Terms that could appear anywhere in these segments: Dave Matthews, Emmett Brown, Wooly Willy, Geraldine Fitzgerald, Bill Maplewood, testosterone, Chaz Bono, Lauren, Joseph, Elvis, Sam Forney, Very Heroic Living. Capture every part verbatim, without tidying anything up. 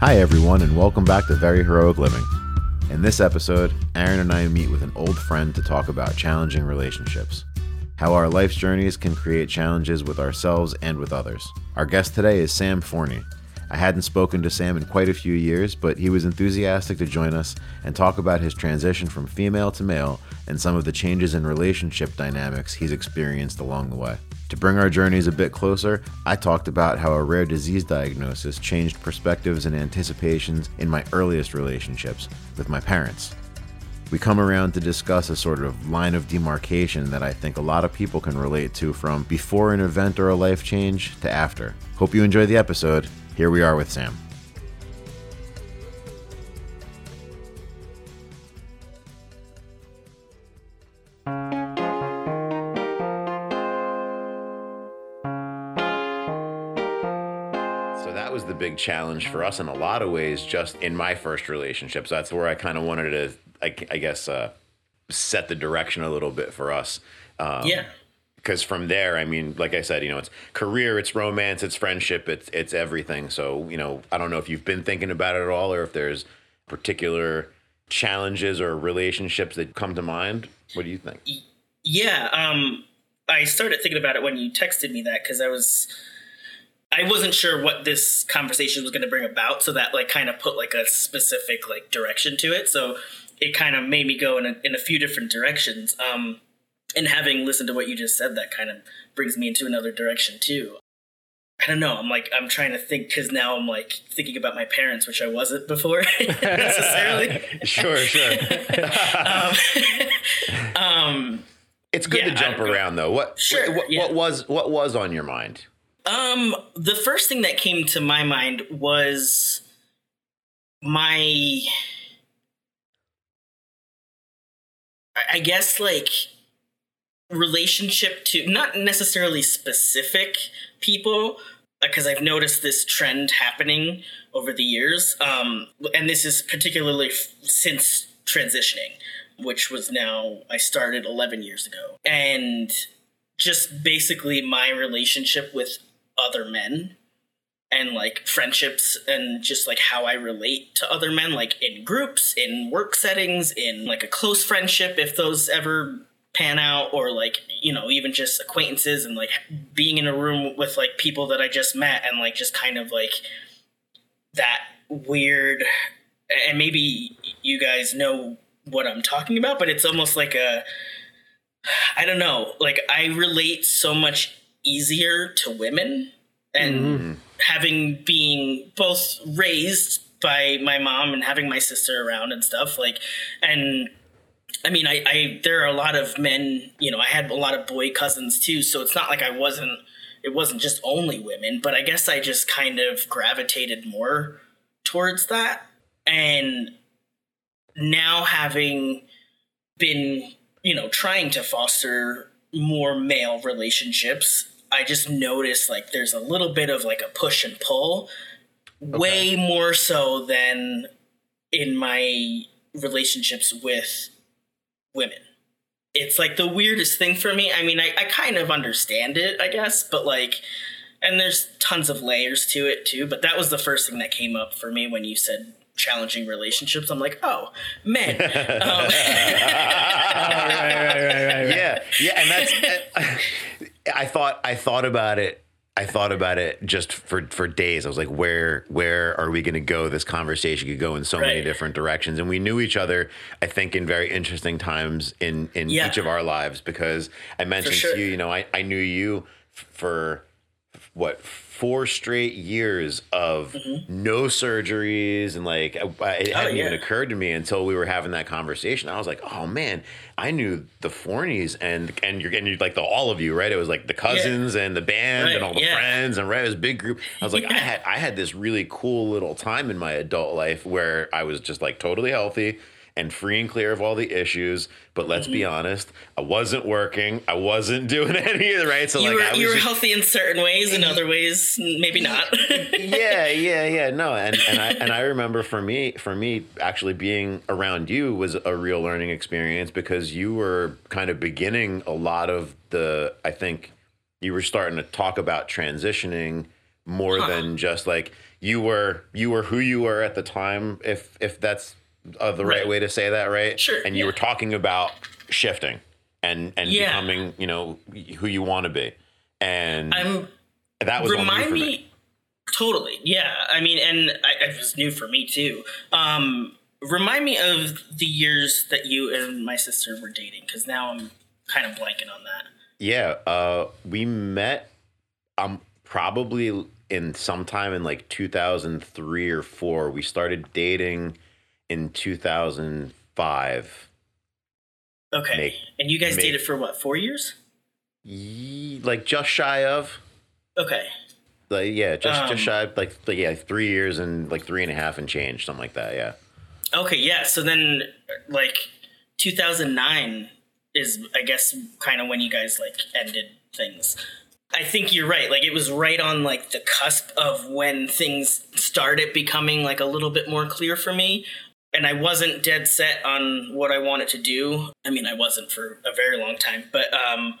Hi everyone, and welcome back to Very Heroic Living. In this episode, Aaron and I meet with an old friend to talk about challenging relationships, how our life's journeys can create challenges with ourselves and with others. Our guest today is Sam Forney. I hadn't spoken to Sam in quite a few years, but he was enthusiastic to join us and talk about his transition from female to male and some of the changes in relationship dynamics he's experienced along the way. To bring our journeys a bit closer, I talked about how a rare disease diagnosis changed perspectives and anticipations in my earliest relationships with my parents. We come around to discuss a sort of line of demarcation that I think a lot of people can relate to, from before an event or a life change to after. Hope you enjoy the episode. Here we are with Sam. Big challenge for us in a lot of ways, just in my first relationship. So that's where I kind of wanted to, I, I guess, uh, set the direction a little bit for us. Um, yeah. Because from there, I mean, like I said, you know, it's career, it's romance, it's friendship, it's it's everything. So, you know, I don't know if you've been thinking about it at all, or if there's particular challenges or relationships that come to mind. What do you think? Yeah. Um, I started thinking about it when you texted me that, because I was... I wasn't sure what this conversation was going to bring about, so that like kind of put like a specific like direction to it. So it kind of made me go in a, in a few different directions. Um, and having listened to what you just said, that kind of brings me into another direction too. I don't know. I'm like, I'm trying to think, because now I'm like thinking about my parents, which I wasn't before necessarily. Sure, sure. um, um, it's good yeah, to jump around though. What, sure, what, yeah. what was, what was on your mind? Um, the first thing that came to my mind was my, I guess, like, relationship to not necessarily specific people, because I've noticed this trend happening over the years. Um, and this is particularly f- since transitioning, which was now, I started eleven years ago. And just basically my relationship with other men, and like friendships, and just like how I relate to other men, like in groups, in work settings, in like a close friendship, if those ever pan out, or like, you know, even just acquaintances, and like being in a room with like people that I just met, and like just kind of like that weird, and maybe you guys know what I'm talking about, but it's almost like a, I don't know, like I relate so much easier to women, and mm. having being both raised by my mom and having my sister around and stuff, like, and I mean, I, I, there are a lot of men, you know, I had a lot of boy cousins too. So it's not like I wasn't, it wasn't just only women, but I guess I just kind of gravitated more towards that. And now, having been, you know, trying to foster more male relationships, I just noticed like there's a little bit of like a push and pull, okay, way more so than in my relationships with women. It's like the weirdest thing for me. I mean, I, I kind of understand it, I guess, but like, and there's tons of layers to it too, but that was the first thing that came up for me when you said challenging relationships. I'm like, oh, men. um. right, right, right, right, right. Yeah, yeah, and that's. I thought, I thought about it. I thought about it just for, for days. I was like, where, where are we going to go? This conversation could go in so right. many different directions. And we knew each other, I think, in very interesting times in, in yeah. each of our lives, because I mentioned sure. to you, you know, I, I knew you for what, four straight years of mm-hmm. no surgeries, and like it oh, hadn't yeah. even occurred to me until we were having that conversation. I was like, oh man, I knew the Forneys and and you're getting like the all of you, right? It was like the cousins yeah. and the band right. and all the yeah. friends, and right, it was a big group. I was like, yeah. I had I had this really cool little time in my adult life where I was just like totally healthy and free and clear of all the issues. But let's mm-hmm. be honest, I wasn't working. I wasn't doing any of it, right? So you like were, I was you were just, healthy in certain ways, in other ways, maybe not. yeah, yeah, yeah. No, and, and I and I remember for me, for me, actually being around you was a real learning experience, because you were kind of beginning a lot of the, I think you were starting to talk about transitioning more huh. than just like you were you were who you were at the time, if if that's uh, the right. right way to say that, right? Sure. And you yeah. were talking about shifting and and yeah. becoming, you know, who you want to be. And I'm, that was remind all new for me. me. Totally. Yeah. I mean, and I, it was new for me too. Um, remind me of the years that you and my sister were dating, because now I'm kind of blanking on that. Yeah. Uh, we met um, probably in sometime in like two thousand three or four. We started dating in two thousand five. Okay. Make, and you guys make, dated for what, four years? Ye, like just shy of. Okay. Like, yeah, just, um, just shy of like, like, yeah, three years and like three and a half and change, something like that. Yeah. Okay. Yeah. So then like two thousand nine is, I guess, kind of when you guys like ended things. I think you're right. Like it was right on like the cusp of when things started becoming like a little bit more clear for me. And I wasn't dead set on what I wanted to do. I mean, I wasn't for a very long time, but um,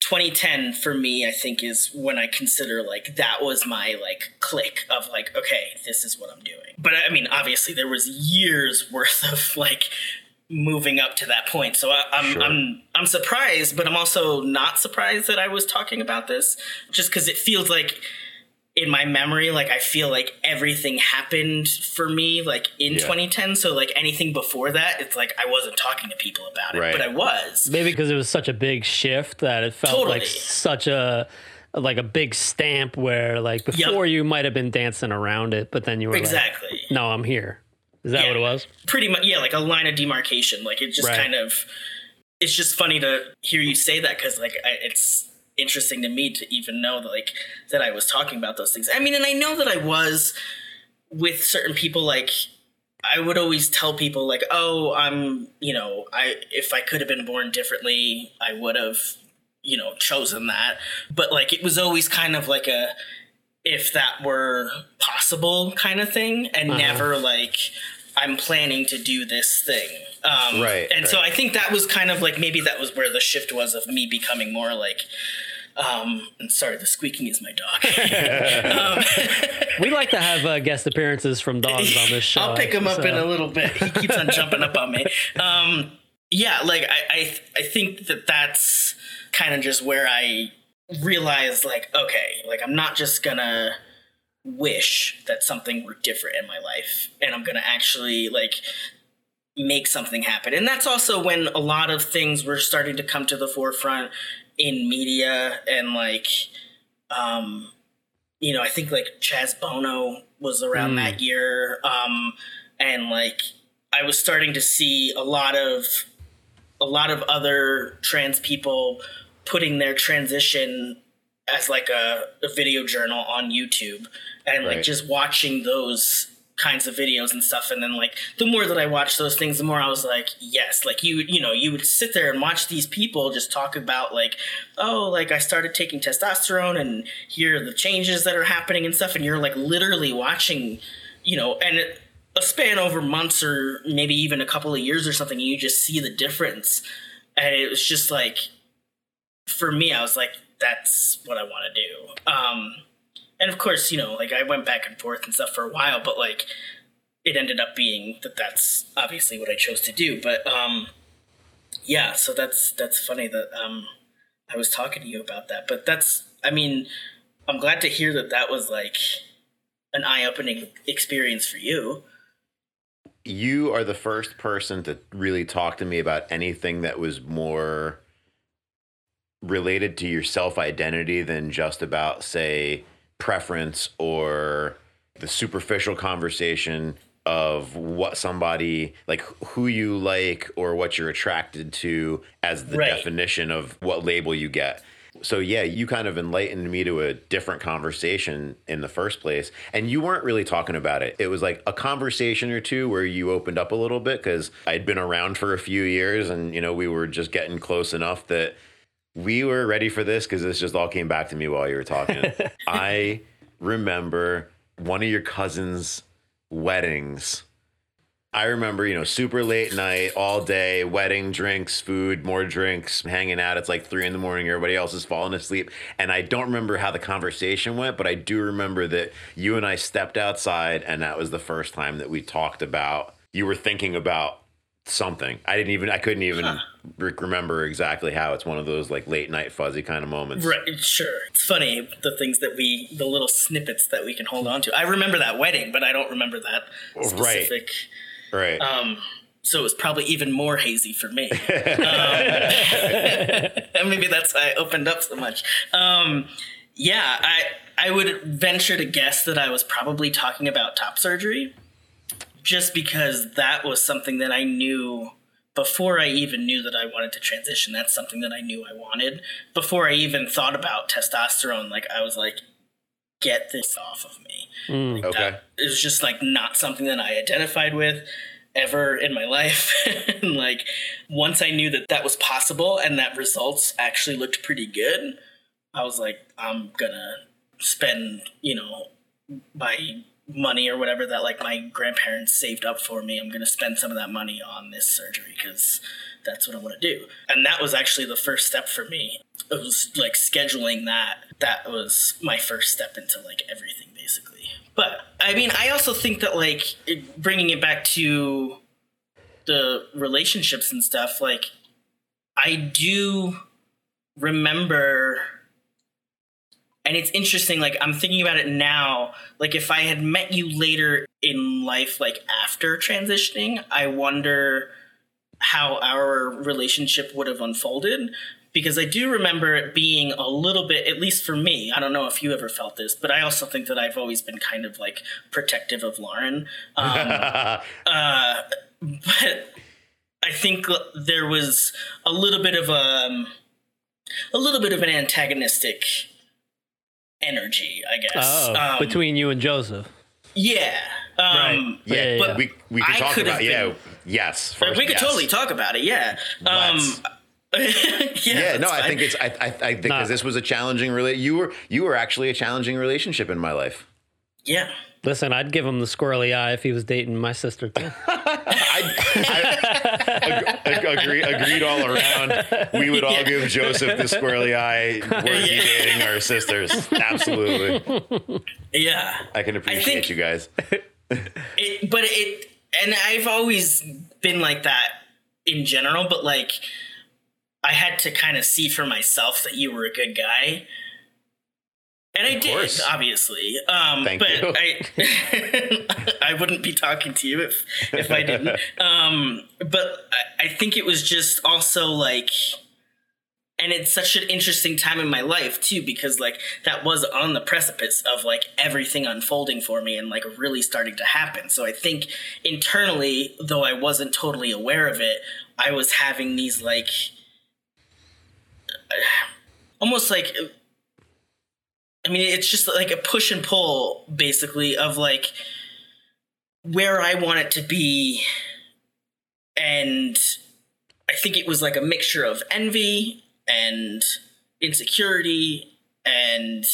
twenty ten for me, I think, is when I consider like that was my like click of like, okay, this is what I'm doing. But I mean, obviously there was years worth of like moving up to that point. So I, I'm, sure. I'm, I'm surprised, but I'm also not surprised that I was talking about this, just because it feels like, in my memory, like I feel like everything happened for me like in yeah. twenty ten. So like anything before that, it's like I wasn't talking to people about it, right. but I was. Maybe because it was such a big shift that it felt totally. like such a like a big stamp where like before yep. you might have been dancing around it, but then you were exactly. like, no, I'm here. Is that yeah. what it was? Pretty much. Yeah. Like a line of demarcation. Like it just right. kind of, it's just funny to hear you say that, because like I, it's, interesting to me to even know that, like that I was talking about those things. I mean, and I know that I was with certain people. Like I would always tell people like, oh, I'm, you know, I, if I could have been born differently, I would have, you know, chosen that. But like, it was always kind of like a, if that were possible kind of thing, and uh-huh. never like, I'm planning to do this thing. Um, right. And right. so I think that was kind of like, maybe that was where the shift was of me becoming more like, um, and sorry, the squeaking is my dog. um, we like to have uh, guest appearances from dogs on this show. I'll pick him so. up in a little bit. He keeps on jumping up on me. Um, yeah. Like I, I, I think that that's kind of just where I realized like, okay, like I'm not just gonna wish that something were different in my life, and I'm gonna actually like make something happen. And that's also when a lot of things were starting to come to the forefront in media, and like um you know, I think like Chaz Bono was around mm. that year, um and like I was starting to see a lot of a lot of other trans people putting their transition as like a, a video journal on YouTube, and like right. just watching those kinds of videos and stuff. And then like the more that I watched those things, the more I was like, yes, like you, you know, you would sit there and watch these people just talk about like, oh, like I started taking testosterone and here are the changes that are happening and stuff. And you're like literally watching, you know, and it, a span over months or maybe even a couple of years or something, you just see the difference. And it was just like, for me, I was like, that's what I want to do. Um, and of course, you know, like I went back and forth and stuff for a while, but like it ended up being that that's obviously what I chose to do. But um, yeah, so that's, that's funny that um, I was talking to you about that, but that's, I mean, I'm glad to hear that that was like an eye-opening experience for you. You are the first person to really talk to me about anything that was more related to your self-identity than just about, say, preference or the superficial conversation of what somebody, like who you like or what you're attracted to as the right. definition of what label you get. So yeah, you kind of enlightened me to a different conversation in the first place, and you weren't really talking about it. It was like a conversation or two where you opened up a little bit, because I'd been around for a few years and, you know, we were just getting close enough that we were ready for this, because this just all came back to me while you were talking. I remember one of your cousin's weddings I remember, you know, super late night, all day, wedding, drinks, food, more drinks, hanging out. It's like three in the morning. Everybody else is falling asleep. And I don't remember how the conversation went, but I do remember that you and I stepped outside, and that was the first time that we talked about, you were thinking about something. I didn't even, I couldn't even huh. re- remember exactly how. It's one of those like late night fuzzy kind of moments. Right. Sure. It's funny, the things that we, the little snippets that we can hold on to. I remember that wedding, but I don't remember that specific. Right. Right. Um, so it was probably even more hazy for me. Um, maybe that's why I opened up so much. Um, yeah, I I would venture to guess that I was probably talking about top surgery, just because that was something that I knew before I even knew that I wanted to transition. That's something that I knew I wanted before I even thought about testosterone. Like, I was like, get this off of me. Mm, like okay. That, it was just like not something that I identified with ever in my life. And like, once I knew that that was possible and that results actually looked pretty good, I was like, I'm gonna spend, you know, my money or whatever that like my grandparents saved up for me. I'm gonna spend some of that money on this surgery because that's what I want to do. And that was actually the first step for me. It was like scheduling that. That was my first step into like everything basically. But I mean, I also think that like it, bringing it back to the relationships and stuff, like I do remember, and it's interesting, like I'm thinking about it now, like if I had met you later in life, like after transitioning, I wonder how our relationship would have unfolded. Because I do remember it being a little bit, at least for me, I don't know if you ever felt this, but I also think that I've always been kind of like protective of Lauren. Um, uh, but I think there was a little bit of a, a little bit of an antagonistic energy, I guess. Oh, um, between you and Joseph. Yeah. Um, right. Yeah, but yeah, we we could I talk about it. Yeah. Yes. First, we could yes. totally talk about it. Yeah. Um, yeah, yeah no, fine. I think it's I I, I think because this was a challenging rela- You were you were actually a challenging relationship in my life. Yeah. Listen, I'd give him the squirrely eye if he was dating my sister too. I, I, ag- agree, agreed all around. We would all yeah. give Joseph the squirrely eye were yeah. he dating our sisters. Absolutely. Yeah. I can appreciate I think, you guys. It, but it, and I've always been like that in general, but like I had to kind of see for myself that you were a good guy. And I did, obviously. Um, Thank but you. I, I wouldn't be talking to you if, if I didn't. Um, but I, I think it was just also like, and it's such an interesting time in my life too, because like that was on the precipice of like everything unfolding for me and like really starting to happen. So I think internally, though I wasn't totally aware of it, I was having these like, almost like, I mean, it's just like a push and pull basically of like where I want it to be. And I think it was like a mixture of envy and insecurity and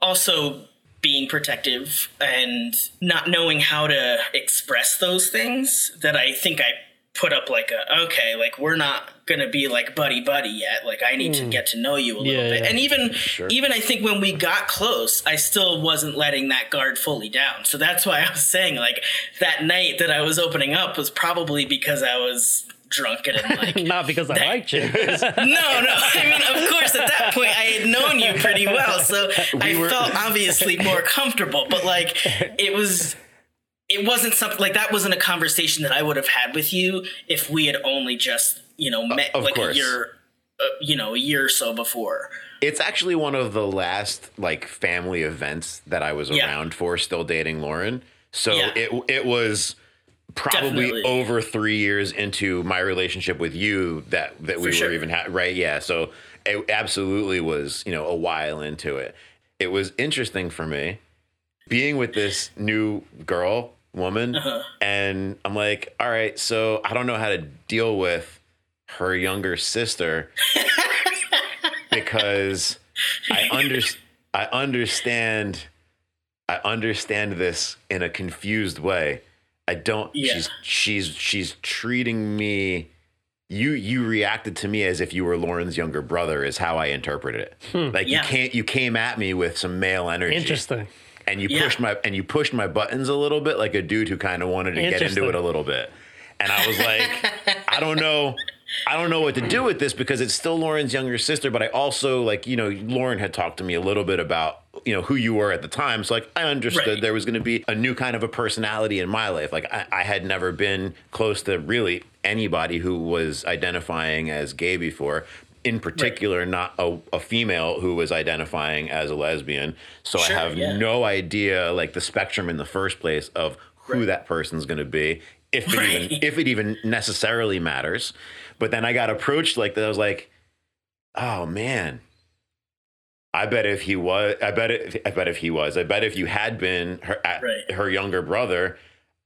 also being protective and not knowing how to express those things that I think I put up like a, okay, like we're not going to be like buddy buddy yet. Like I need mm. to get to know you a little yeah, bit. Yeah. And even, sure. even I think when we got close, I still wasn't letting that guard fully down. So that's why I was saying like that night that I was opening up was probably because I was drunk and like not because that, I liked you. no, no. I mean, of course at that point I had known you pretty well. So we I were... felt obviously more comfortable, but like it was, it wasn't something like that wasn't a conversation that I would have had with you if we had only just, you know, met uh, like course. a year, uh, you know, a year or so before. It's actually one of the last like family events that I was yeah. around for still dating Lauren. So yeah. it, it was probably Definitely. over three years into my relationship with you that, that we for were sure. even ha- right. Yeah. So it absolutely was, you know, a while into it. It was interesting for me being with this new girl, woman, uh-huh. and I'm like, all right, so I don't know how to deal with her younger sister because I under I understand I understand this in a confused way. I don't, yeah. she's, she's, she's treating me. You, you reacted to me as if you were Lauren's younger brother is how I interpreted it. Hmm. Like yeah. you can't, you came at me with some male energy. Interesting. And you yeah. pushed my, and you pushed my buttons a little bit, like a dude who kind of wanted to get into it a little bit. And I was like, I don't know. I don't know what to do with this because it's still Lauren's younger sister, but I also like, you know, Lauren had talked to me a little bit about, you know, who you were at the time. So like, I understood right. there was going to be a new kind of a personality in my life. Like I, I had never been close to really anybody who was identifying as gay before, in particular, right. not a, a female who was identifying as a lesbian. So sure, I have yeah. no idea like the spectrum in the first place of who right. that person's going to be. If it, right. even, if it even necessarily matters. But then I got approached like that. I was like, oh, man, I bet if he was I bet if, I bet if he was I bet if you had been her, right. her younger brother,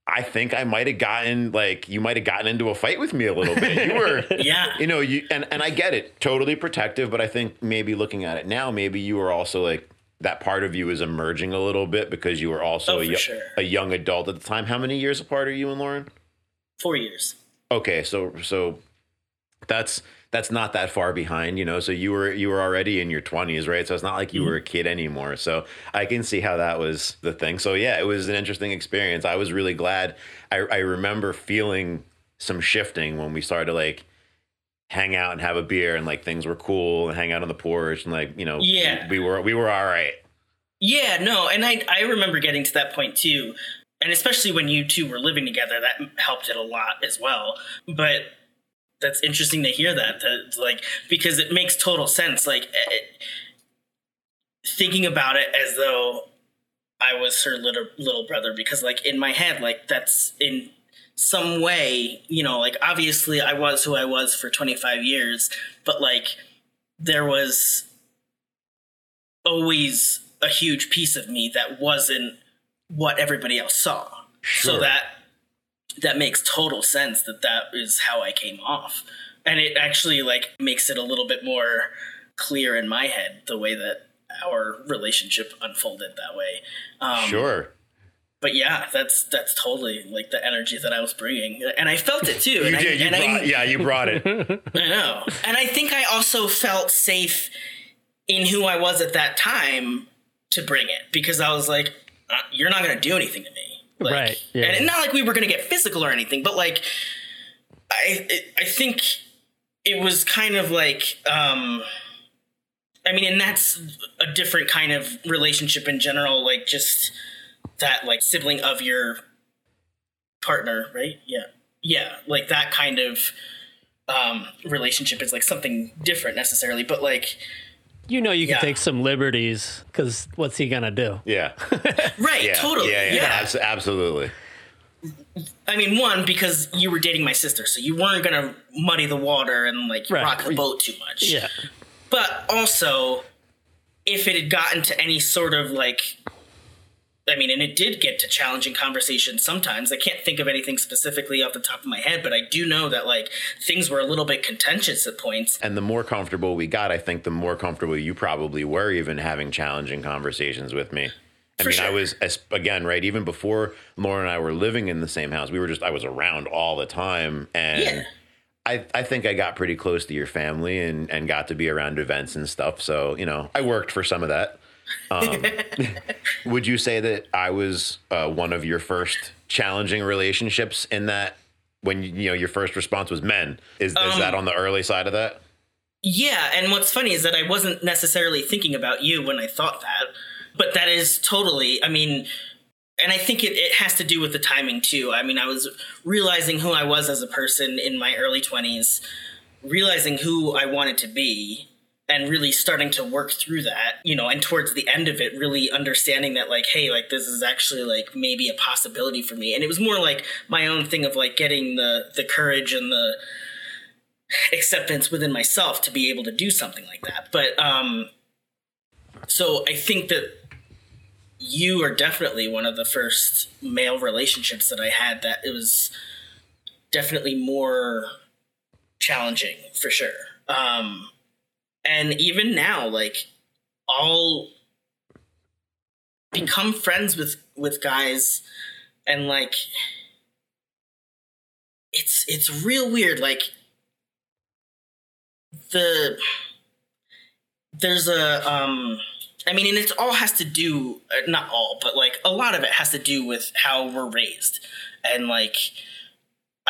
I think I might have gotten like you might have gotten into a fight with me a little bit. You were yeah, you know, you and, and I get it. Totally protective. But I think maybe looking at it now, maybe you were also like that part of you is emerging a little bit because you were also oh, a, y- sure. a young adult at the time. How many years apart are you and Lauren? Four years. Okay. So, so that's, that's not that far behind, you know? So you were, you were already in your twenties, right? So it's not like you mm-hmm. were a kid anymore. So I can see how that was the thing. So yeah, it was an interesting experience. I was really glad. I, I remember feeling some shifting when we started to like hang out and have a beer and like things were cool and hang out on the porch and like, you know, yeah. we, we were, we were all right. Yeah, no. And I, I remember getting to that point too. And especially when you two were living together, that helped it a lot as well. But that's interesting to hear that, that like, because it makes total sense. Like it, thinking about it as though I was her little, little brother, because like in my head, like that's in some way, you know, like obviously I was who I was for twenty-five years, but like there was always a huge piece of me that wasn't what everybody else saw. Sure. So that that makes total sense that that is how I came off. And it actually like makes it a little bit more clear in my head the way that our relationship unfolded that way. Um, sure. But yeah, that's that's totally like the energy that I was bringing, and I felt it too. you and did, I, you and brought, I, yeah, you brought it. I know, and I think I also felt safe in who I was at that time to bring it because I was like, "You're not going to do anything to me," like, right? Yeah. And not like we were going to get physical or anything, but like, I it, I think it was kind of like. Um, I mean, and that's a different kind of relationship in general, like just. That like sibling of your partner, right? Yeah. Yeah. Like that kind of um, relationship is like something different necessarily, but like, you know, you can yeah. take some liberties because what's he going to do? Yeah. right. Yeah. Totally. Yeah, yeah, yeah. yeah. Absolutely. I mean, one, because you were dating my sister, so you weren't going to muddy the water and like right. rock the boat too much. Yeah. But also if it had gotten to any sort of like, I mean, and it did get to challenging conversations sometimes. I can't think of anything specifically off the top of my head, but I do know that, like, things were a little bit contentious at points. And the more comfortable we got, I think the more comfortable you probably were even having challenging conversations with me. I For mean, sure. I was, again, right, even before Lauren and I were living in the same house, we were just, I was around all the time. And yeah. I, I think I got pretty close to your family and, and got to be around events and stuff. So, you know, I worked for some of that. Um, would you say that I was uh, one of your first challenging relationships in that when, you know, your first response was men? Is, um, is that on the early side of that? Yeah. And what's funny is that I wasn't necessarily thinking about you when I thought that, but that is totally, I mean, and I think it, it has to do with the timing too. I mean, I was realizing who I was as a person in my early twenties, realizing who I wanted to be. And really starting to work through that, you know, and towards the end of it, really understanding that like, hey, like this is actually like maybe a possibility for me. And it was more like my own thing of like getting the the courage and the acceptance within myself to be able to do something like that. But um, so I think that you are definitely one of the first male relationships that I had that it was definitely more challenging for sure. Um, And even now, like, I'll become friends with, with guys and, like, it's it's real weird. Like the there's a um, I mean, and it's all has to do not all, but like a lot of it has to do with how we're raised. And like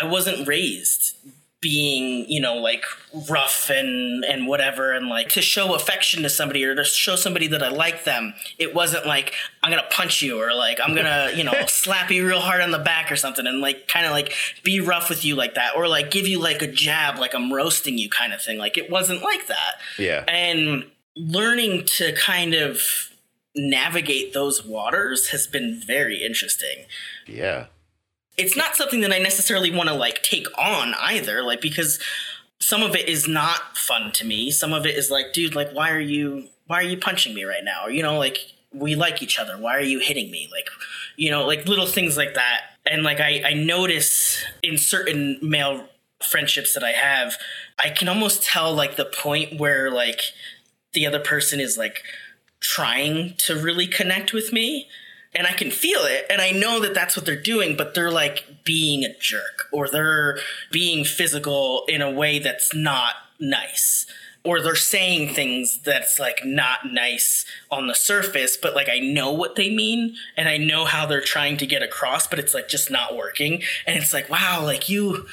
I wasn't raised being, you know, like rough and, and whatever. And like to show affection to somebody or to show somebody that I like them. It wasn't like, I'm going to punch you or like, I'm going to, you know, slap you real hard on the back or something. And like, kind of like be rough with you like that. Or like give you like a jab, like I'm roasting you kind of thing. Like it wasn't like that. Yeah. And learning to kind of navigate those waters has been very interesting. Yeah. It's not something that I necessarily want to like take on either, like, because some of it is not fun to me. Some of it is like, dude, like, why are you, why are you punching me right now? Or, you know, like we like each other. Why are you hitting me? Like, you know, like little things like that. And like, I, I notice in certain male friendships that I have, I can almost tell like the point where like the other person is like trying to really connect with me. And I can feel it, and I know that that's what they're doing, but they're, like, being a jerk, or they're being physical in a way that's not nice, or they're saying things that's, like, not nice on the surface, but, like, I know what they mean, and I know how they're trying to get across, but it's, like, just not working. And it's like, wow, like, you...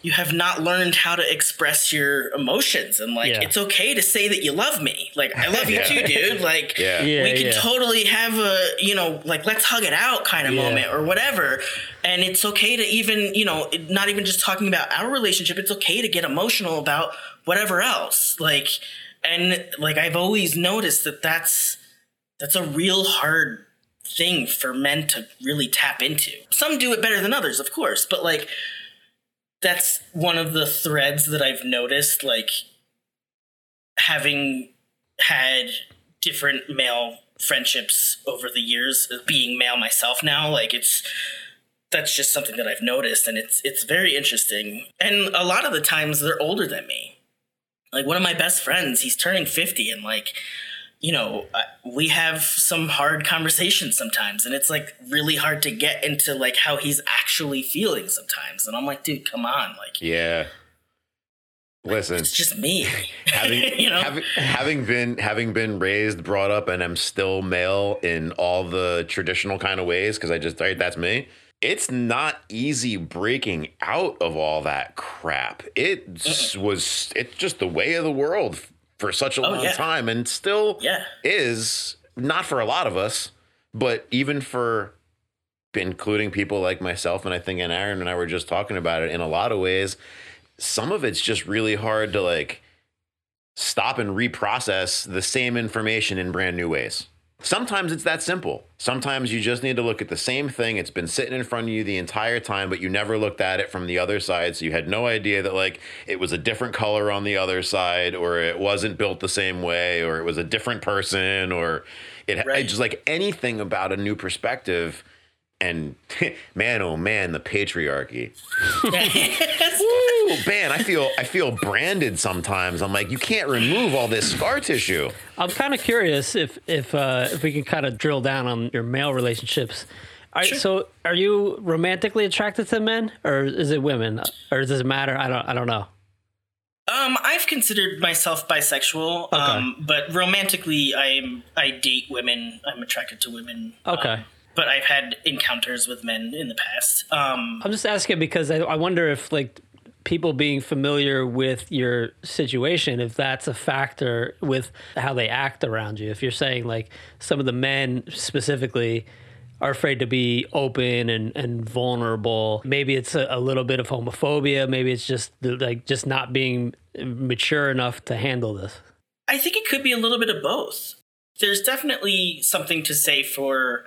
you have not learned how to express your emotions. And like, yeah. It's okay to say that you love me. Like, I love yeah. you too, dude. Like yeah. Yeah, we can yeah. totally have a, you know, like let's hug it out kind of yeah. moment or whatever. And it's okay to even, you know, not even just talking about our relationship. It's okay to get emotional about whatever else. Like, and like, I've always noticed that that's, that's a real hard thing for men to really tap into. Some do it better than others, of course, but like, that's one of the threads that I've noticed, like, having had different male friendships over the years, being male myself now, like, it's, that's just something that I've noticed, and it's, it's very interesting. And a lot of the times, they're older than me. Like, one of my best friends, he's turning fifty, and, like, you know, we have some hard conversations sometimes, and it's like really hard to get into like how he's actually feeling sometimes. And I'm like, dude, come on. Like, yeah, listen, like, it's just me having, you know, having, having been, having been raised, brought up, and I'm still male in all the traditional kind of ways. Cause I just, right, that's me. It's not easy breaking out of all that crap. It mm-mm. was, it's just the way of the world for such a oh, long yeah. time, and still yeah. is, not for a lot of us, but even for including people like myself, and I think and Aaron and I were just talking about it, in a lot of ways, some of it's just really hard to like stop and reprocess the same information in brand new ways. Sometimes it's that simple. Sometimes you just need to look at the same thing. It's been sitting in front of you the entire time, but you never looked at it from the other side. So you had no idea that like it was a different color on the other side, or it wasn't built the same way, or it was a different person, or it right. just like anything about a new perspective. And man, oh man, the patriarchy. Woo, man, I feel I feel branded sometimes. I'm like, you can't remove all this scar tissue. I'm kind of curious if if uh, if we can kind of drill down on your male relationships. All right, sure. So, are you romantically attracted to men, or is it women, or does it matter? I don't I don't know. Um, I've considered myself bisexual, okay. um, but romantically, I'm I date women. I'm attracted to women. Okay. Um, But I've had encounters with men in the past. Um, I'm just asking because I, I wonder if like people being familiar with your situation, if that's a factor with how they act around you. If you're saying like some of the men specifically are afraid to be open and, and vulnerable, maybe it's a, a little bit of homophobia. Maybe it's just like just not being mature enough to handle this. I think it could be a little bit of both. There's definitely something to say for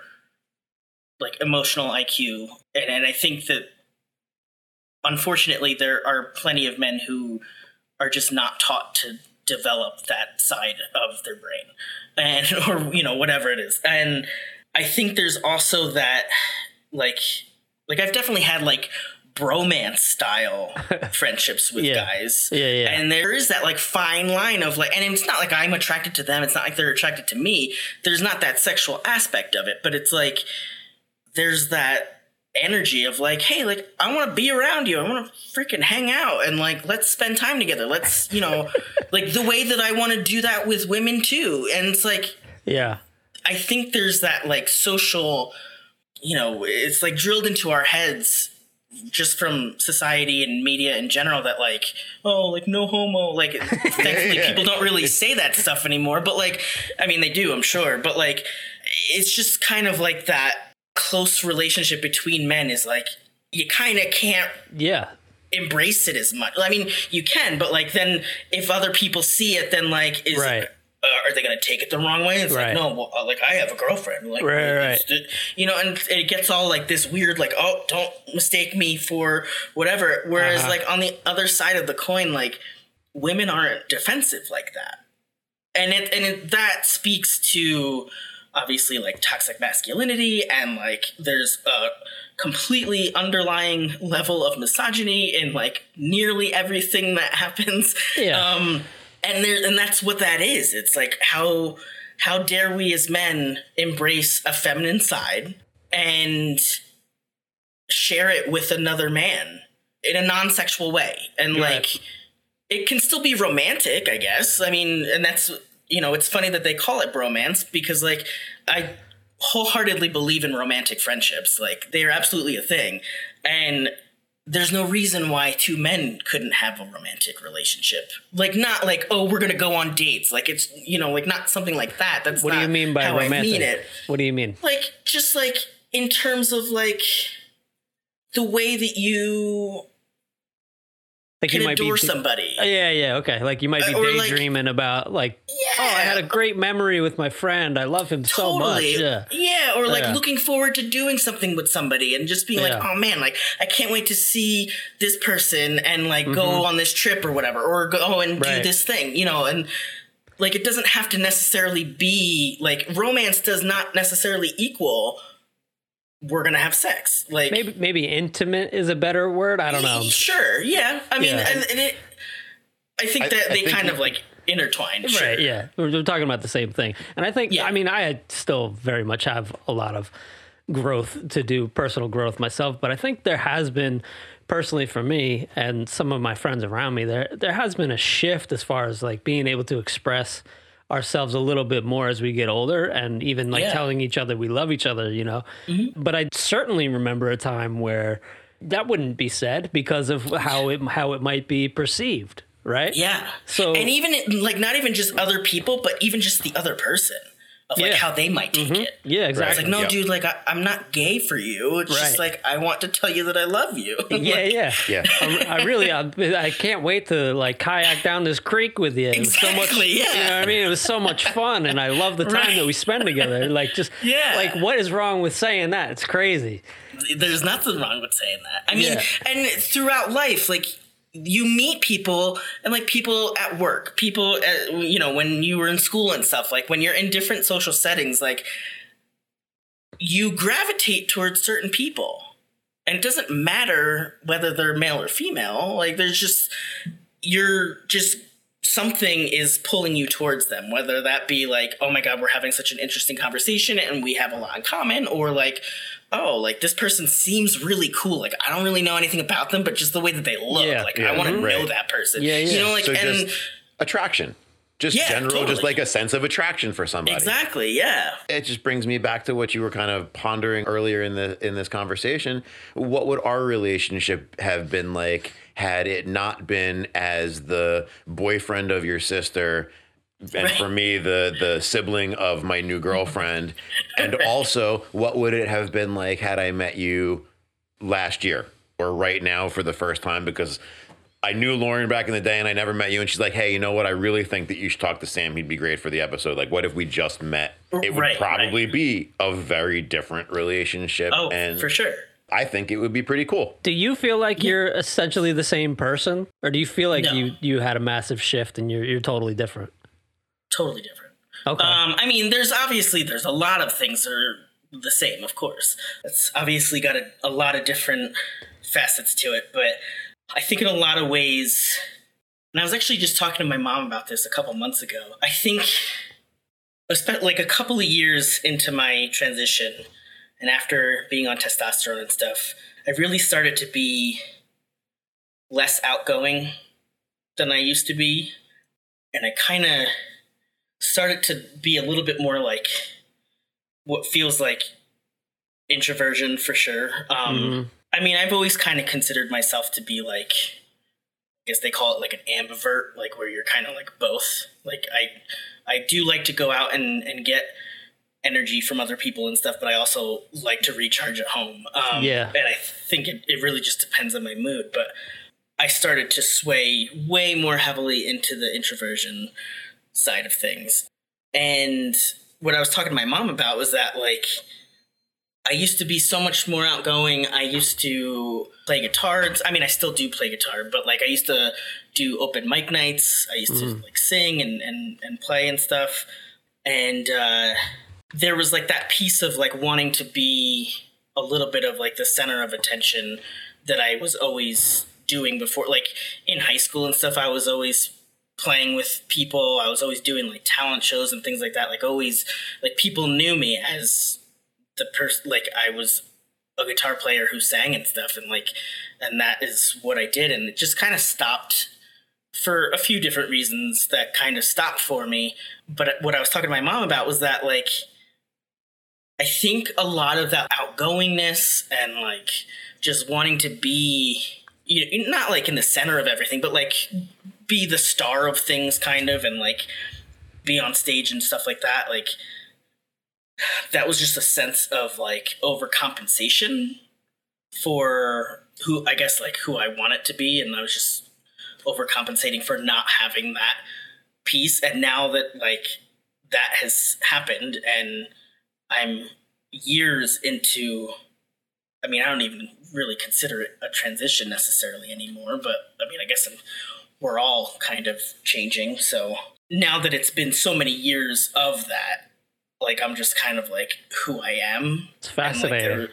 like emotional I Q. And, and I think that unfortunately there are plenty of men who are just not taught to develop that side of their brain and, or, you know, whatever it is. And I think there's also that like, like I've definitely had like bromance style friendships with yeah. guys. Yeah, yeah. And there is that like fine line of like, and it's not like I'm attracted to them. It's not like they're attracted to me. There's not that sexual aspect of it, but it's like, there's that energy of like, hey, like, I want to be around you. I want to freaking hang out and like, let's spend time together. Let's, you know, like the way that I want to do that with women too. And it's like, yeah, I think there's that like social, you know, it's like drilled into our heads just from society and media in general that like, oh, like no homo, like thankfully yeah. people don't really say that stuff anymore, but like, I mean, they do, I'm sure. But like, it's just kind of like that close relationship between men is like, you kind of can't yeah. embrace it as much. I mean, you can, but like then if other people see it, then like, is right. Uh, are they going to take it the wrong way? It's right. like, no, well, like I have a girlfriend. Like, right, right. You know, and it gets all like this weird, like, oh, don't mistake me for whatever. Whereas uh-huh. like on the other side of the coin, like women aren't defensive like that. And it, and it, that speaks to obviously like toxic masculinity and like there's a completely underlying level of misogyny in like nearly everything that happens. Yeah. Um, And there, and that's what that is. It's like, how how dare we as men embrace a feminine side and share it with another man in a non-sexual way. And You're like, right. it can still be romantic, I guess. I mean, and that's, you know, it's funny that they call it bromance because like, I wholeheartedly believe in romantic friendships. Like, they are absolutely a thing. And there's no reason why two men couldn't have a romantic relationship. Like, not like, oh, we're going to go on dates. Like, it's, you know, like not something like that. That's what do you mean by romantic? I mean it. What do you mean? Like, just like in terms of like the way that you like can you might adore be, somebody. Oh, yeah, yeah, okay. Like you might be uh, daydreaming like, about like, yeah, oh, I had a great memory with my friend. I love him totally. so much. Yeah, yeah or like yeah. looking forward to doing something with somebody and just being yeah. like, oh man, like I can't wait to see this person and like mm-hmm. go on this trip or whatever, or go and right. do this thing, you know, and like it doesn't have to necessarily be like romance does not necessarily equal we're going to have sex. Like maybe, maybe intimate is a better word. I don't know. Sure. Yeah. I mean, yeah. And, and it, I think I, that I they think kind of like intertwined. Right. Sure. Yeah. We're, we're talking about the same thing. And I think, yeah. I mean, I still very much have a lot of growth to do, personal growth myself, but I think there has been personally for me and some of my friends around me, there, there has been a shift as far as like being able to express ourselves a little bit more as we get older and even like yeah. telling each other we love each other, you know, mm-hmm. but I certainly remember a time where that wouldn't be said because of how it, how it might be perceived. Right. Yeah. So, and even like, not even just other people, but even just the other person of like yeah. how they might take mm-hmm. it. Yeah, exactly. It's like, no, yep. dude, like I, I'm not gay for you. It's right. just like, I want to tell you that I love you. yeah. Like, yeah. Yeah. I, I really, I, I can't wait to like kayak down this creek with you. It exactly. Was so much, yeah. You know what I mean? It was so much fun. And I love the time right. that we spend together. Like just yeah. like, what is wrong with saying that? It's crazy. There's nothing wrong with saying that. I mean, yeah. and throughout life, like, you meet people and like people at work, people, at, you know, when you were in school and stuff, like when you're in different social settings, like you gravitate towards certain people and it doesn't matter whether they're male or female. Like there's just, you're just something is pulling you towards them, whether that be like, oh my God, we're having such an interesting conversation and we have a lot in common, or like, oh, like this person seems really cool. Like I don't really know anything about them, but just the way that they look, yeah, like yeah, I want to right. know that person. Yeah, yeah. You know, like so and just attraction, just yeah, general, totally. Just like a sense of attraction for somebody. Exactly. Yeah. It just brings me back to what you were kind of pondering earlier in the in this conversation. What would our relationship have been like had it not been as the boyfriend of your sister? And right. for me, the the sibling of my new girlfriend. And right. also, what would it have been like had I met you last year or right now for the first time? Because I knew Lauren back in the day and I never met you. And she's like, hey, you know what? I really think that you should talk to Sam. He'd be great for the episode. Like, what if we just met? It would right, probably right. be a very different relationship. Oh, and for sure. I think it would be pretty cool. Do you feel like yeah. you're essentially the same person? Or do you feel like no. you, you had a massive shift and you're you're totally different? Totally different. Okay. Um, I mean, there's obviously, there's a lot of things that are the same, of course. It's obviously got a, a lot of different facets to it, but I think in a lot of ways, and I was actually just talking to my mom about this a couple months ago. I think I spent like a couple of years into my transition And after being on testosterone and stuff, I really started to be less outgoing than I used to be. And I kind of started to be a little bit more like what feels like introversion for sure. Um, mm-hmm. I mean, I've always kind of considered myself to be like, I guess they call it like an ambivert, like where you're kind of like both. Like I, I do like to go out and, and get energy from other people and stuff, but I also like to recharge at home. Um, yeah. And I think it, it really just depends on my mood, but I started to sway way more heavily into the introversion side of things. And what I was talking to my mom about was that like, I used to be so much more outgoing. I used to play guitar. I mean, I still do play guitar, but like I used to do open mic nights. I used mm. to like sing and, and, and play and stuff. And uh, there was like that piece of like wanting to be a little bit of like the center of attention that I was always doing before. Like in high school and stuff, I was always playing with people. I was always doing like talent shows and things like that. Like always, like people knew me as the person, like I was a guitar player who sang and stuff, and like, and that is what I did. And it just kind of stopped for a few different reasons that kind of stopped for me. But what I was talking to my mom about was that like, I think a lot of that outgoingness and like just wanting to be, you know, not like in the center of everything, but like be the star of things kind of, and like be on stage and stuff like that. Like, that was just a sense of like overcompensation for who, I guess, like who I want it to be. And I was just overcompensating for not having that piece. And now that like that has happened and I'm years into, I mean, I don't even really consider it a transition necessarily anymore, but I mean, I guess I'm, we're all kind of changing. So now that it's been so many years of that, like, I'm just kind of like who I am. It's fascinating. Like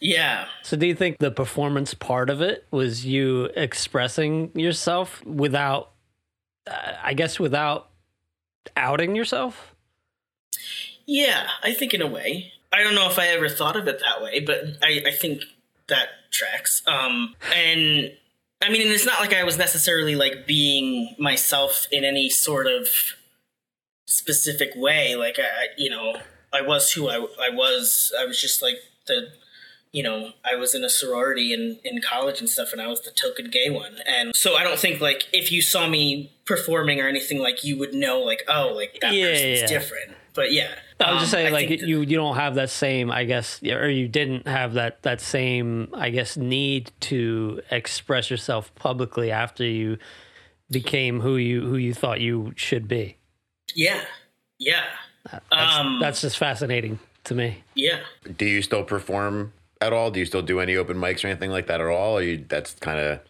yeah. So do you think the performance part of it was you expressing yourself without, uh, I guess, without outing yourself? Yeah, I think in a way. I don't know if I ever thought of it that way, but I, I think that tracks. Um, and I mean, and it's not like I was necessarily like being myself in any sort of specific way. Like I, you know, I was who I, I was. I was just like the, you know, I was in a sorority in, in college and stuff, and I was the token gay one. And so I don't think like if you saw me performing or anything, like you would know like, oh, like that yeah, person's yeah. different. But yeah, I was just saying um, like that, you you don't have that same, I guess, or you didn't have that that same, I guess, need to express yourself publicly after you became who you who you thought you should be. Yeah. Yeah. That's, um, that's just fascinating to me. Yeah. Do you still perform at all? Do you still do any open mics or anything like that at all? Or you, that's kind of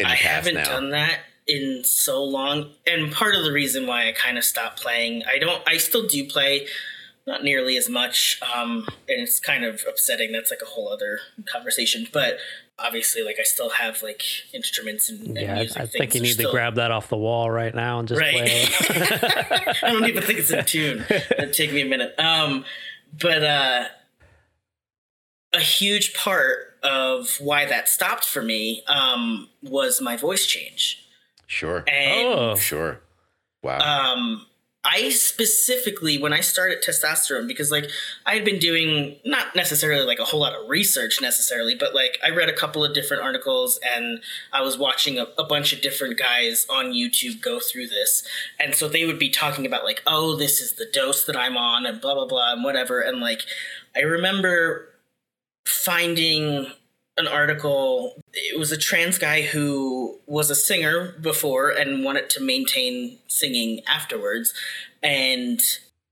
in the I past now? I haven't done that in so long. And part of the reason why I kind of stopped playing, I don't, I still do play, not nearly as much. Um, and it's kind of upsetting. That's like a whole other conversation, but obviously like I still have like instruments and, and yeah, music. I, I think you need still... to grab that off the wall right now and just right. play it. I don't even think it's in tune. It'd take me a minute. Um, but, uh, a huge part of why that stopped for me, um, was my voice change. Sure. And, oh, sure. Wow. Um, I specifically, when I started testosterone, because like I had been doing not necessarily like a whole lot of research necessarily, but like I read a couple of different articles and I was watching a, a bunch of different guys on YouTube go through this. And so they would be talking about like, oh, this is the dose that I'm on and blah, blah, blah, and whatever. And like, I remember finding an article. It was a trans guy who was a singer before and wanted to maintain singing afterwards. And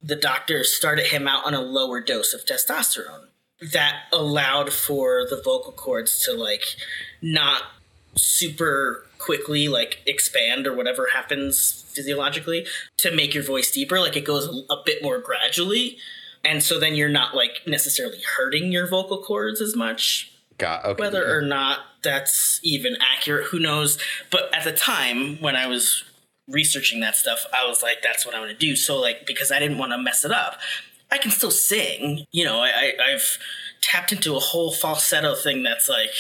the doctor started him out on a lower dose of testosterone that allowed for the vocal cords to like not super quickly like expand or whatever happens physiologically to make your voice deeper. Like it goes a bit more gradually. And so then you're not like necessarily hurting your vocal cords as much. God, okay. Whether or not that's even accurate, who knows? But at the time when I was researching that stuff, I was like, that's what I want to do. So like, because I didn't want to mess it up, I can still sing, you know, I, I've tapped into a whole falsetto thing that's like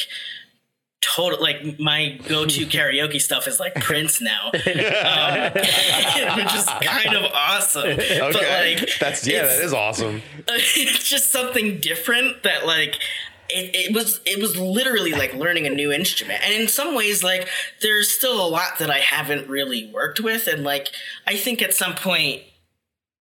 total, like my go-to karaoke stuff is like Prince now, um, which is kind of awesome. Okay, but like, that's yeah, that is awesome. It's just something different that like. It, it was it was literally like learning a new instrument. And in some ways, like, there's still a lot that I haven't really worked with. And like, I think at some point,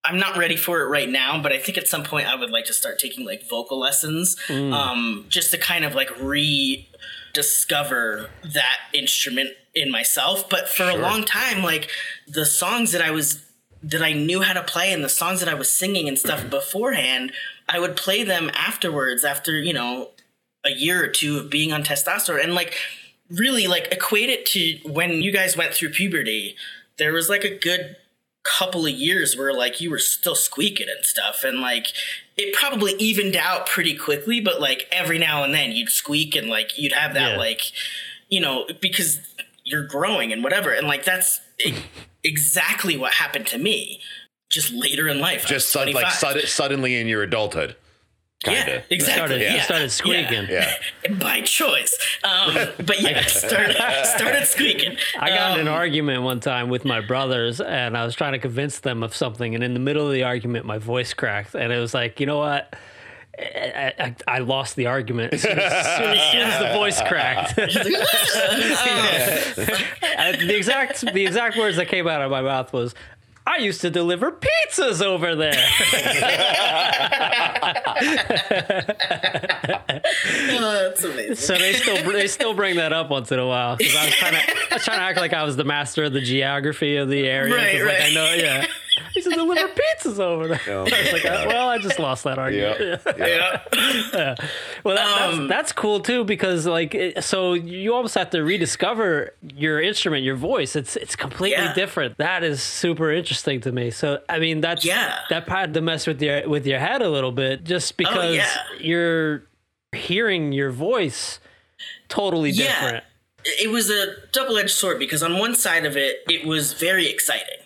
I'm not ready for it right now, but I think at some point I would like to start taking like vocal lessons, mm. um, just to kind of like rediscover that instrument in myself. But for sure. a long time, like the songs that I was that I knew how to play and the songs that I was singing and stuff beforehand, I would play them afterwards after, you know, a year or two of being on testosterone, and like really like equate it to when you guys went through puberty. There was like a good couple of years where like you were still squeaking and stuff, and like it probably evened out pretty quickly, but like every now and then you'd squeak and like you'd have that yeah. like, you know, because you're growing and whatever. And like that's exactly what happened to me. Just later in life. Just sud- like sud- suddenly in your adulthood. Kinda. Yeah, exactly. Started, yeah. You started squeaking. Yeah. yeah. By choice. Um, but yeah, I started, started squeaking. I got um, in an argument one time with my brothers, and I was trying to convince them of something. And in the middle of the argument, my voice cracked. And it was like, you know what? I, I, I lost the argument as soon as, as, soon as, soon as the voice cracked. the exact The exact words that came out of my mouth was, I used to deliver pizzas over there. Oh, that's amazing. So they still they still bring that up once in a while, because I was trying to I was trying to act like I was the master of the geography of the area. Right, right. Like, I know, yeah. I used to deliver pizzas over there. Oh, I was like, oh, well, I just lost that argument. Yeah. yeah. yeah. Well, that, um, that's that's cool too, because like, it, so you almost have to rediscover your instrument, your voice. It's it's completely yeah. different. That is super interesting. Interesting to me. So I mean, that's yeah. that had to mess with your with your head a little bit, just because oh, yeah. you're hearing your voice totally yeah. different. It was a double-edged sword, because on one side of it, it was very exciting.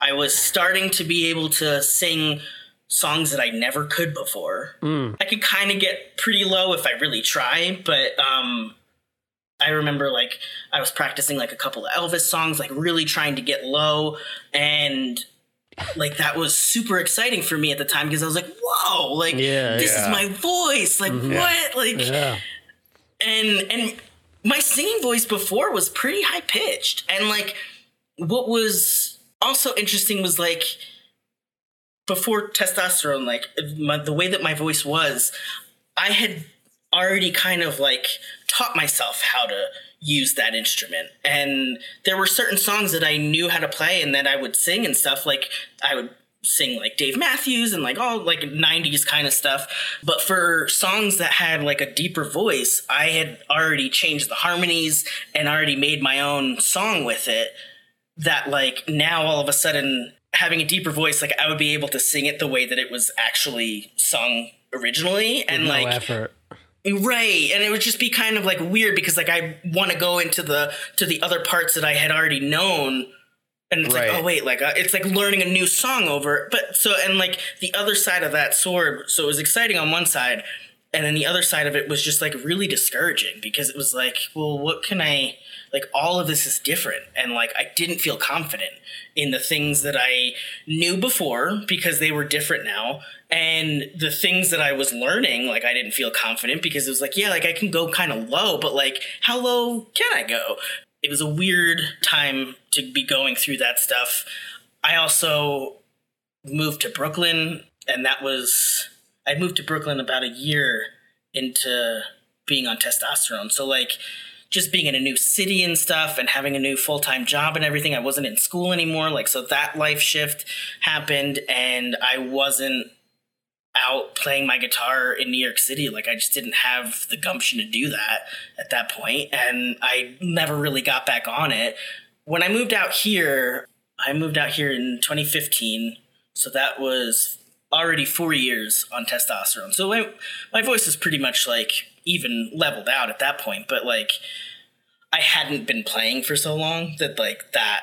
I was starting to be able to sing songs that I never could before. Mm. I could kind of get pretty low if I really try, but um I remember like I was practicing like a couple of Elvis songs, like really trying to get low. And like that was super exciting for me at the time, because I was like, whoa, like yeah, this yeah. is my voice. Like mm-hmm. what? Like yeah. and and my singing voice before was pretty high pitched. And like what was also interesting was like before testosterone, like my, the way that my voice was, I had already kind of like taught myself how to use that instrument. And there were certain songs that I knew how to play and that I would sing and stuff. Like I would sing like Dave Matthews and like all like nineties kind of stuff. But for songs that had like a deeper voice, I had already changed the harmonies and already made my own song with it, that like now all of a sudden having a deeper voice, like I would be able to sing it the way that it was actually sung originally. And no like effort. Right. And it would just be kind of like weird, because like I want to go into the to the other parts that I had already known. And it's right. like, oh, wait, like uh, it's like learning a new song over. But so and like the other side of that sword. So it was exciting on one side. And then the other side of it was just like really discouraging, because it was like, well, what can I like all of this is different. And like I didn't feel confident in the things that I knew before, because they were different now. And the things that I was learning, like I didn't feel confident, because it was like, yeah, like I can go kind of low, but like how low can I go? It was a weird time to be going through that stuff. I also moved to Brooklyn, and that was, I moved to Brooklyn about a year into being on testosterone. So like just being in a new city and stuff, and having a new full-time job and everything, I wasn't in school anymore. Like, so that life shift happened, and I wasn't out playing my guitar in New York City. Like I just didn't have the gumption to do that at that point, and I never really got back on it. When I moved out here, I moved out here in twenty fifteen, so that was already four years on testosterone. So my, my voice is pretty much like even leveled out at that point, but like I hadn't been playing for so long that like that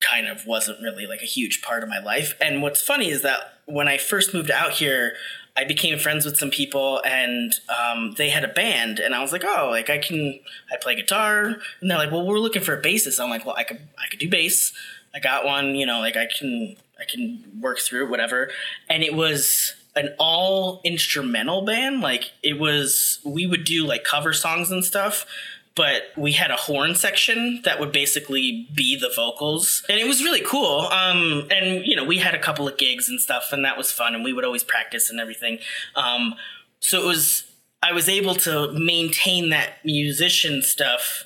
kind of wasn't really like a huge part of my life. And what's funny is that when I first moved out here, I became friends with some people, and um, they had a band, and I was like, oh, like I can, I play guitar. And they're like, well, we're looking for a bassist. I'm like, well, I could, I could do bass. I got one, you know, like I can, I can work through whatever. And it was an all instrumental band. Like it was, we would do like cover songs and stuff, but we had a horn section that would basically be the vocals. And it was really cool. Um, and, you know, we had a couple of gigs and stuff, and that was fun. And we would always practice and everything. Um, so it was, I was able to maintain that musician stuff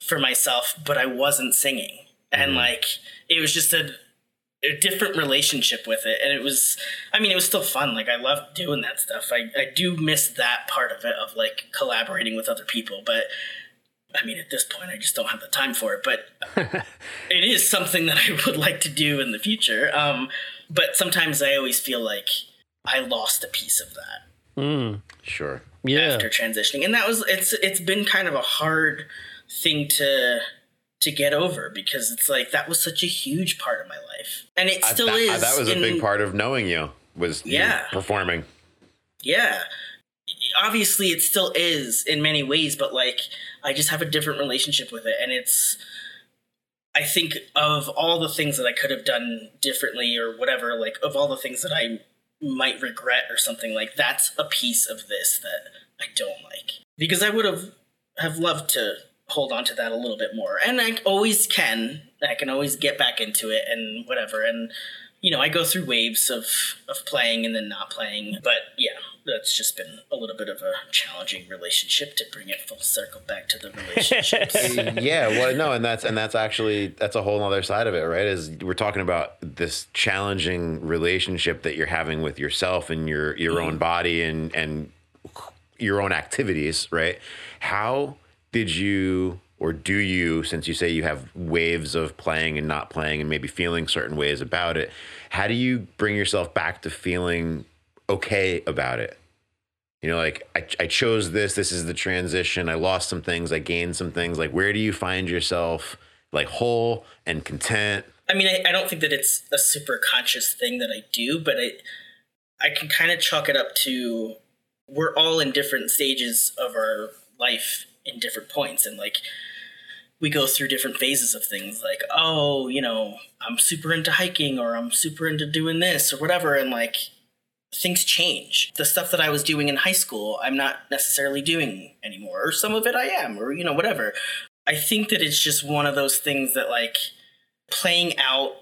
for myself, but I wasn't singing. Mm-hmm. And, like, it was just a, a different relationship with it. And it was, I mean, it was still fun. Like, I loved doing that stuff. I, I do miss that part of it, of, like, collaborating with other people. But I mean, at this point, I just don't have the time for it, but it is something that I would like to do in the future. Um, but sometimes I always feel like I lost a piece of that. Mm, sure. Yeah. After transitioning. And that was, it's, it's been kind of a hard thing to, to get over, because it's like, that was such a huge part of my life. And it still I, that, is. That was a in, big part of knowing you was yeah. you performing. Yeah. Obviously it still is in many ways, but like I just have a different relationship with it. And it's, I think of all the things that I could have done differently or whatever, like of all the things that I might regret or something, like that's a piece of this that I don't like, because I would have have loved to hold on to that a little bit more. And I always can, I can always get back into it and whatever. And, you know, I go through waves of, of playing and then not playing, but yeah, that's just been a little bit of a challenging relationship to bring it full circle back to the relationships. Yeah. Well, no, and that's, and that's actually, that's a whole other side of it, right? Is we're talking about this challenging relationship that you're having with yourself and your, your mm-hmm. own body and, and your own activities, right? How did you, or do you, since you say you have waves of playing and not playing and maybe feeling certain ways about it, how do you bring yourself back to feeling okay about it? You know, like I, I chose this, this is the transition. I lost some things, I gained some things. Like, where do you find yourself like whole and content? I mean, I, I don't think that it's a super conscious thing that I do, but I, I can kind of chalk it up to, we're all in different stages of our life in different points. And like, we go through different phases of things, like, oh, you know, I'm super into hiking, or I'm super into doing this or whatever. And like, things change. The stuff that I was doing in high school, I'm not necessarily doing anymore, or some of it I am, or, you know, whatever. I think that it's just one of those things that like playing out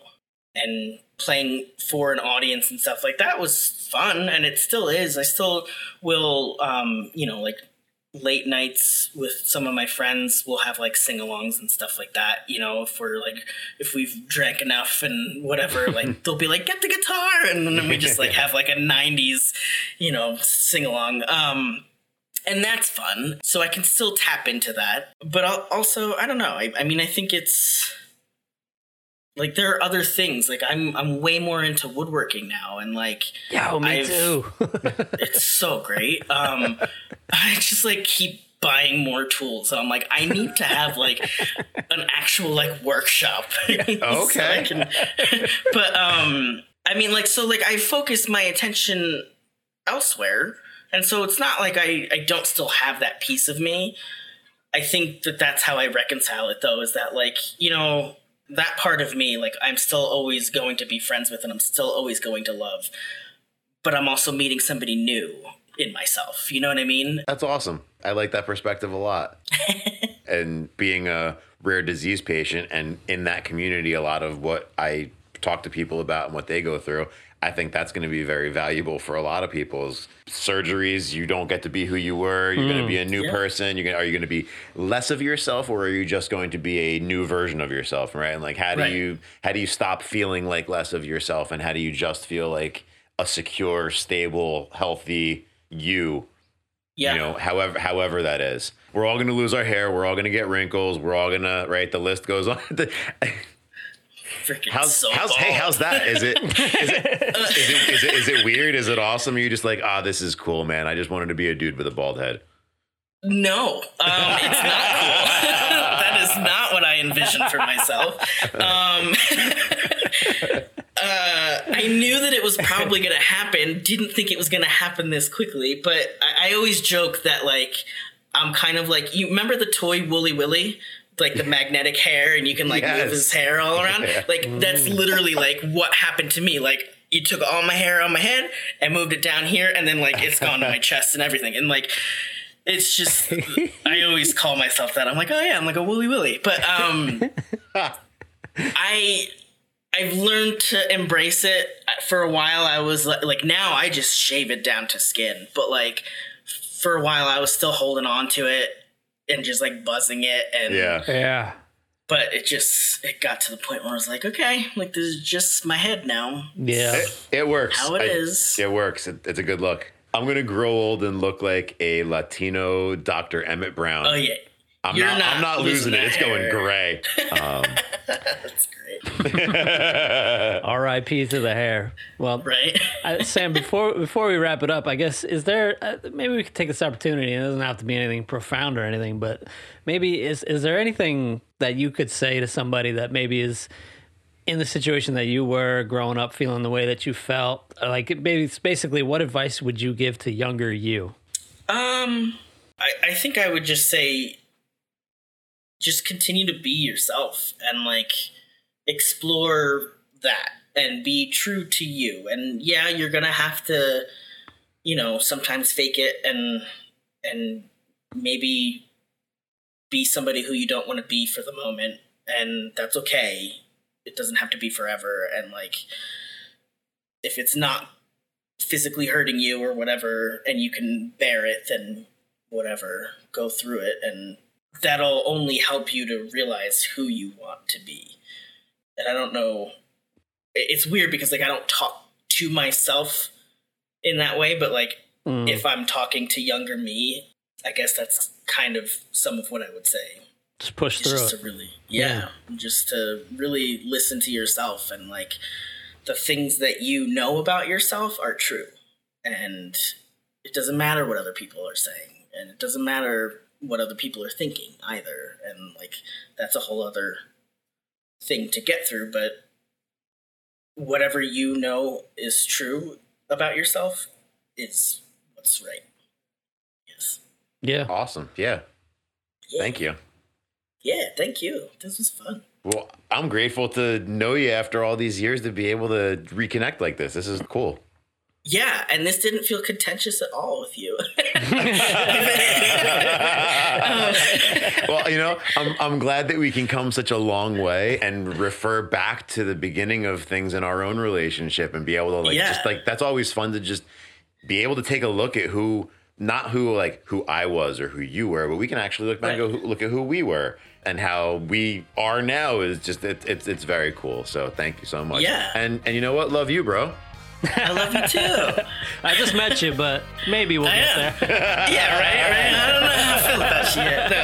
and playing for an audience and stuff like that was fun. And it still is. I still will, um, you know, like, late nights with some of my friends, we'll have like sing-alongs and stuff like that, you know, if we're like, if we've drank enough and whatever, like they'll be like, get the guitar, and then we just like have like a nineties, you know, sing-along, um and that's fun. So I can still tap into that, but I'll also, I don't know, I, I mean, I think it's like there are other things. Like I'm I'm way more into woodworking now, and like yeah, well, me I've, too. It's so great. Um, I just like keep buying more tools. So I'm like, I need to have like an actual like workshop. Okay. So I can, but um, I mean, like, so like I focus my attention elsewhere, and so it's not like I I don't still have that piece of me. I think that that's how I reconcile it, though, is that like, you know, that part of me, like, I'm still always going to be friends with, and I'm still always going to love, but I'm also meeting somebody new in myself. You know what I mean? That's awesome. I like that perspective a lot. And being a rare disease patient, and in that community, a lot of what I talk to people about and what they go through, I think that's going to be very valuable for a lot of people's surgeries. You don't get to be who you were. You're mm. going to be a new yeah. person. You're going to, are you going to be less of yourself, or are you just going to be a new version of yourself? Right. And like, how do right. you, how do you stop feeling like less of yourself, and how do you just feel like a secure, stable, healthy you? Yeah. You know, however, however that is, we're all going to lose our hair. We're all going to get wrinkles. We're all going to, right. The list goes on. How's, so how's, hey, how's that? Is it is it, uh, is it, is it, is it weird? Is it awesome? Are you just like, ah, oh, this is cool, man. I just wanted to be a dude with a bald head. No, um, it's not cool. That is not what I envisioned for myself. Um, uh, I knew that it was probably going to happen. Didn't think it was going to happen this quickly. But I, I always joke that, like, I'm kind of like, you remember the toy Wooly Willy? Like the magnetic hair, and you can, like, yes. move his hair all around. Yeah. Like, that's literally, like, what happened to me. Like, you took all my hair on my head and moved it down here, and then, like, it's gone to my chest and everything. And, like, it's just, I always call myself that. I'm like, oh, yeah, I'm like a Wooly Willy. But um, I... I've learned to embrace it. For a while, I was like, like, now I just shave it down to skin. But, like, for a while, I was still holding on to it and just, like, buzzing it. And yeah. yeah. But it just, it got to the point where I was like, okay, like, this is just my head now. Yeah. It, it works. How it I, is. It works. It, it's a good look. I'm going to grow old and look like a Latino Doctor Emmett Brown. Oh, yeah. I'm You're not, not I'm not losing, losing it. It's going gray. Um, That's great. R I P to the hair. Well, right. uh, Sam, before before we wrap it up, I guess, is there uh, maybe we could take this opportunity, and it doesn't have to be anything profound or anything, but maybe is is there anything that you could say to somebody that maybe is in the situation that you were growing up, feeling the way that you felt? Like, maybe it's basically, what advice would you give to younger you? Um, I, I think I would just say, just continue to be yourself, and, like, explore that and be true to you. And yeah, you're gonna have to, you know, sometimes fake it and and maybe be somebody who you don't want to be for the moment, and that's okay. It doesn't have to be forever. And, like, if it's not physically hurting you or whatever, and you can bear it, then whatever, go through it, and that'll only help you to realize who you want to be. And I don't know, it's weird because, like, I don't talk to myself in that way, but, like, mm. if I'm talking to younger me, I guess that's kind of some of what I would say. Just push it's through just it. To really, yeah, yeah, just to really listen to yourself, and, like, the things that you know about yourself are true. And it doesn't matter what other people are saying, and it doesn't matter what other people are thinking either. And, like, that's a whole other thing to get through, but whatever you know is true about yourself is what's right. Yes. Yeah. Awesome. Yeah. yeah. Thank you. Yeah. Thank you. This was fun. Well, I'm grateful to know you after all these years, to be able to reconnect like this. This is cool. Yeah, and this didn't feel contentious at all with you. Well, you know, I'm I'm glad that we can come such a long way and refer back to the beginning of things in our own relationship, and be able to, like, yeah. just, like, that's always fun to just be able to take a look at who, not who, like, who I was or who you were, but we can actually look back right. and go look at who we were, and how we are now is just, it, it's it's very cool. So thank you so much. Yeah. And and you know what? Love you, bro. I love you too. I just met you, but maybe we'll I get am. there. Yeah, right, right. I don't know how I feel about you yet. No,